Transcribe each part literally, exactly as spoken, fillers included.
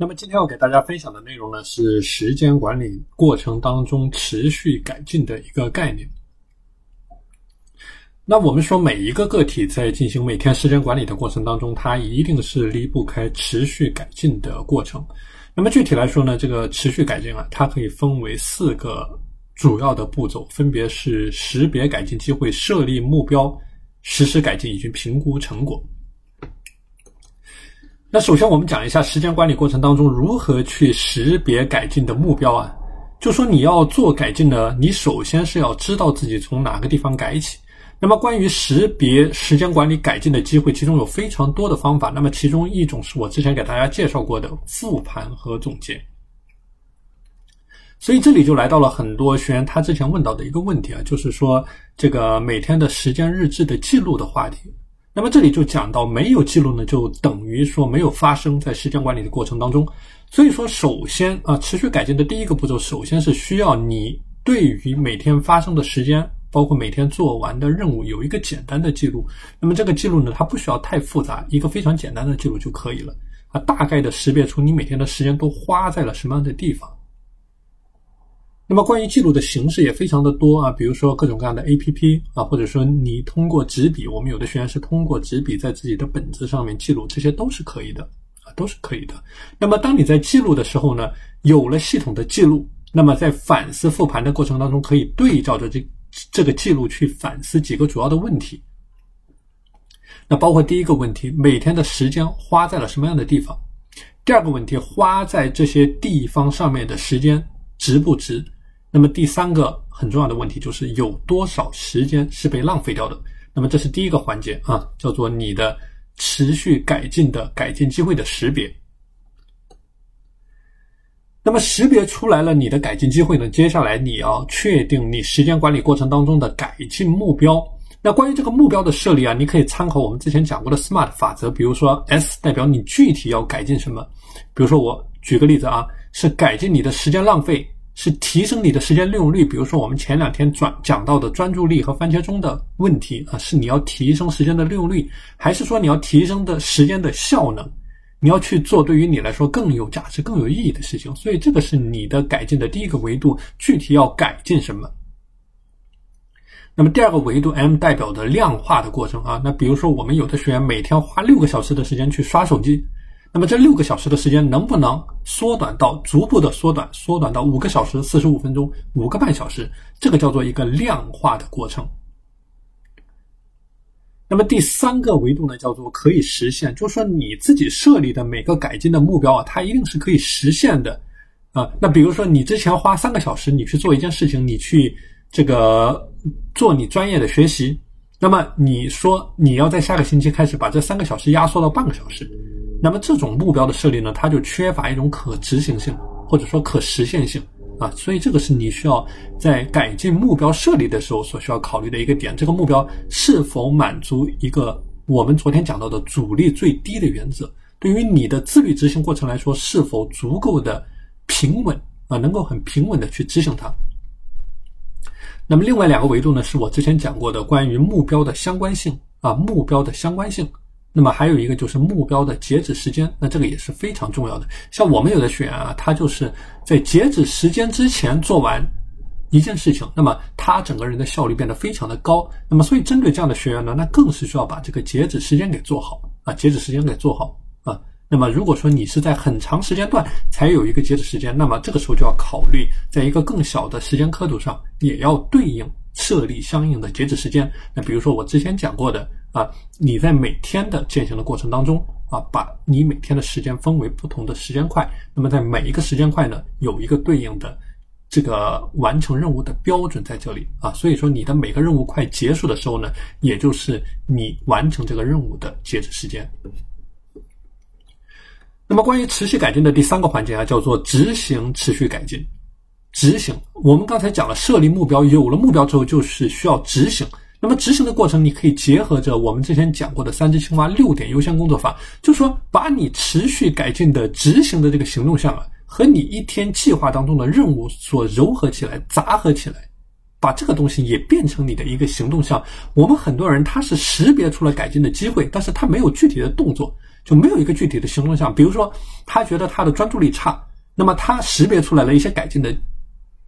那么今天我给大家分享的内容呢，是时间管理过程当中持续改进的一个概念。那我们说每一个个体在进行每天时间管理的过程当中，它一定是离不开持续改进的过程。那么具体来说呢，这个持续改进啊，它可以分为四个主要的步骤，分别是识别改进机会、设立目标、实施改进以及评估成果。那首先我们讲一下时间管理过程当中如何去识别改进的目标啊。就说你要做改进呢，你首先是要知道自己从哪个地方改起。那么关于识别时间管理改进的机会，其中有非常多的方法，那么其中一种是我之前给大家介绍过的复盘和总结。所以这里就来到了很多学员他之前问到的一个问题啊，就是说这个每天的时间日志的记录的话题。那么这里就讲到，没有记录呢，就等于说没有发生在时间管理的过程当中。所以说首先啊，持续改进的第一个步骤，首先是需要你对于每天发生的时间，包括每天做完的任务有一个简单的记录。那么这个记录呢，它不需要太复杂，一个非常简单的记录就可以了啊，大概的识别出你每天的时间都花在了什么样的地方。那么关于记录的形式也非常的多啊，比如说各种各样的 A P P 啊，或者说你通过纸笔，我们有的学员是通过纸笔在自己的本子上面记录，这些都是可以的啊，都是可以的。那么当你在记录的时候呢，有了系统的记录，那么在反思复盘的过程当中，可以对照着这这个记录去反思几个主要的问题。那包括第一个问题，每天的时间花在了什么样的地方？第二个问题，花在这些地方上面的时间值不值？那么第三个很重要的问题，就是有多少时间是被浪费掉的。那么这是第一个环节啊，叫做你的持续改进的改进机会的识别。那么识别出来了你的改进机会呢，接下来你要确定你时间管理过程当中的改进目标。那关于这个目标的设立啊，你可以参考我们之前讲过的 SMART 法则，比如说 S 代表你具体要改进什么，比如说我举个例子啊，是改进你的时间浪费，是提升你的时间利用率，比如说我们前两天转讲到的专注力和番茄钟的问题啊，是你要提升时间的利用率，还是说你要提升的时间的效能，你要去做对于你来说更有价值更有意义的事情。所以这个是你的改进的第一个维度，具体要改进什么。那么第二个维度 M 代表的量化的过程啊，那比如说我们有的学员每天花六个小时的时间去刷手机，那么这六个小时的时间能不能缩短到逐步的缩短缩短到五个小时四十五分钟五个半小时，这个叫做一个量化的过程。那么第三个维度呢，叫做可以实现，就是说你自己设立的每个改进的目标啊，它一定是可以实现的啊。那比如说你之前花三个小时你去做一件事情，你去这个做你专业的学习，那么你说你要在下个星期开始把这三个小时压缩到半个小时，那么这种目标的设立呢，它就缺乏一种可执行性或者说可实现性啊，所以这个是你需要在改进目标设立的时候所需要考虑的一个点，这个目标是否满足一个我们昨天讲到的阻力最低的原则，对于你的自律执行过程来说是否足够的平稳啊，能够很平稳的去执行它。那么另外两个维度呢，是我之前讲过的关于目标的相关性啊，目标的相关性。那么还有一个就是目标的截止时间，那这个也是非常重要的。像我们有的学员啊，他就是在截止时间之前做完一件事情，那么他整个人的效率变得非常的高。那么所以针对这样的学员呢，那更是需要把这个截止时间给做好啊，截止时间给做好啊。那么如果说你是在很长时间段才有一个截止时间，那么这个时候就要考虑在一个更小的时间刻度上也要对应设立相应的截止时间。那比如说我之前讲过的啊，你在每天的践行的过程当中啊，把你每天的时间分为不同的时间块，那么在每一个时间块呢，有一个对应的这个完成任务的标准在这里啊，所以说你的每个任务快结束的时候呢，也就是你完成这个任务的截止时间。那么关于持续改进的第三个环节啊，叫做执行持续改进。执行，我们刚才讲了设立目标，有了目标之后就是需要执行。那么执行的过程，你可以结合着我们之前讲过的三只青蛙六点优先工作法，就是说把你持续改进的执行的这个行动项啊，和你一天计划当中的任务所糅合起来杂合起来，把这个东西也变成你的一个行动项。我们很多人他是识别出了改进的机会，但是他没有具体的动作，就没有一个具体的行动项。比如说他觉得他的专注力差，那么他识别出来了一些改进的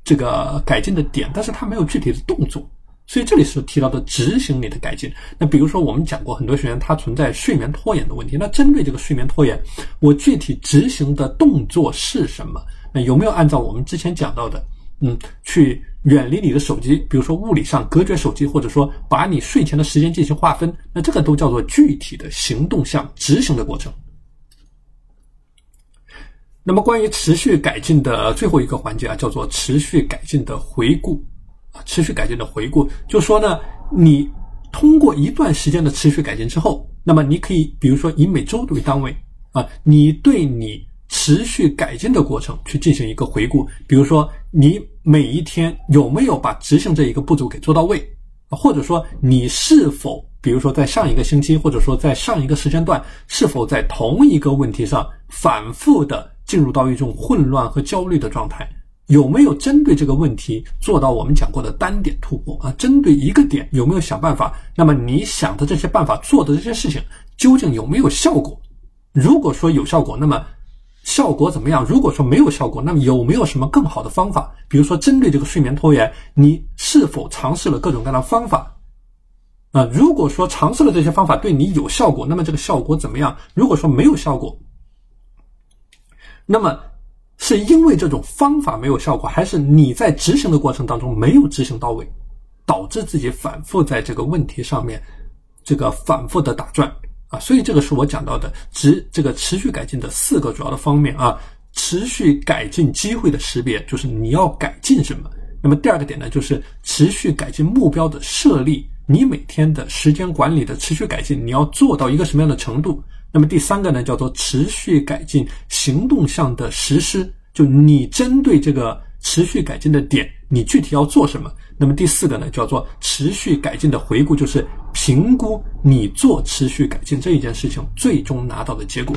这个改进的点，但是他没有具体的动作。所以这里是提到的执行你的改进。那比如说我们讲过很多学员他存在睡眠拖延的问题，那针对这个睡眠拖延，我具体执行的动作是什么？那有没有按照我们之前讲到的嗯，去远离你的手机，比如说物理上隔绝手机，或者说把你睡前的时间进行划分，那这个都叫做具体的行动项，执行的过程。那么关于持续改进的最后一个环节啊，叫做持续改进的回顾。持续改进的回顾就说呢，你通过一段时间的持续改进之后，那么你可以比如说以每周为单位啊，你对你持续改进的过程去进行一个回顾。比如说你每一天有没有把执行这一个步骤给做到位，或者说你是否比如说在上一个星期或者说在上一个时间段是否在同一个问题上反复的进入到一种混乱和焦虑的状态，有没有针对这个问题做到我们讲过的单点突破啊？针对一个点有没有想办法？那么你想的这些办法做的这些事情究竟有没有效果？如果说有效果，那么效果怎么样？如果说没有效果，那么有没有什么更好的方法？比如说针对这个睡眠拖延，你是否尝试了各种各样的方法？啊、呃，如果说尝试了这些方法对你有效果，那么这个效果怎么样？如果说没有效果，那么是因为这种方法没有效果，还是你在执行的过程当中没有执行到位，导致自己反复在这个问题上面这个反复的打转啊？所以这个是我讲到的持这个持续改进的四个主要的方面啊。持续改进机会的识别，就是你要改进什么。那么第二个点呢，就是持续改进目标的设立，你每天的时间管理的持续改进你要做到一个什么样的程度。那么第三个呢，叫做持续改进行动项的实施，就你针对这个持续改进的点你具体要做什么。那么第四个呢，叫做持续改进的回顾，就是评估你做持续改进这一件事情最终拿到的结果。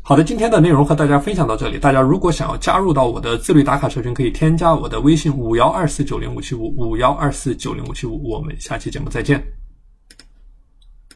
好的，今天的内容和大家分享到这里。大家如果想要加入到我的自律打卡社群，可以添加我的微信 五一二四九零五七五 五一二四九零五七五。我们下期节目再见。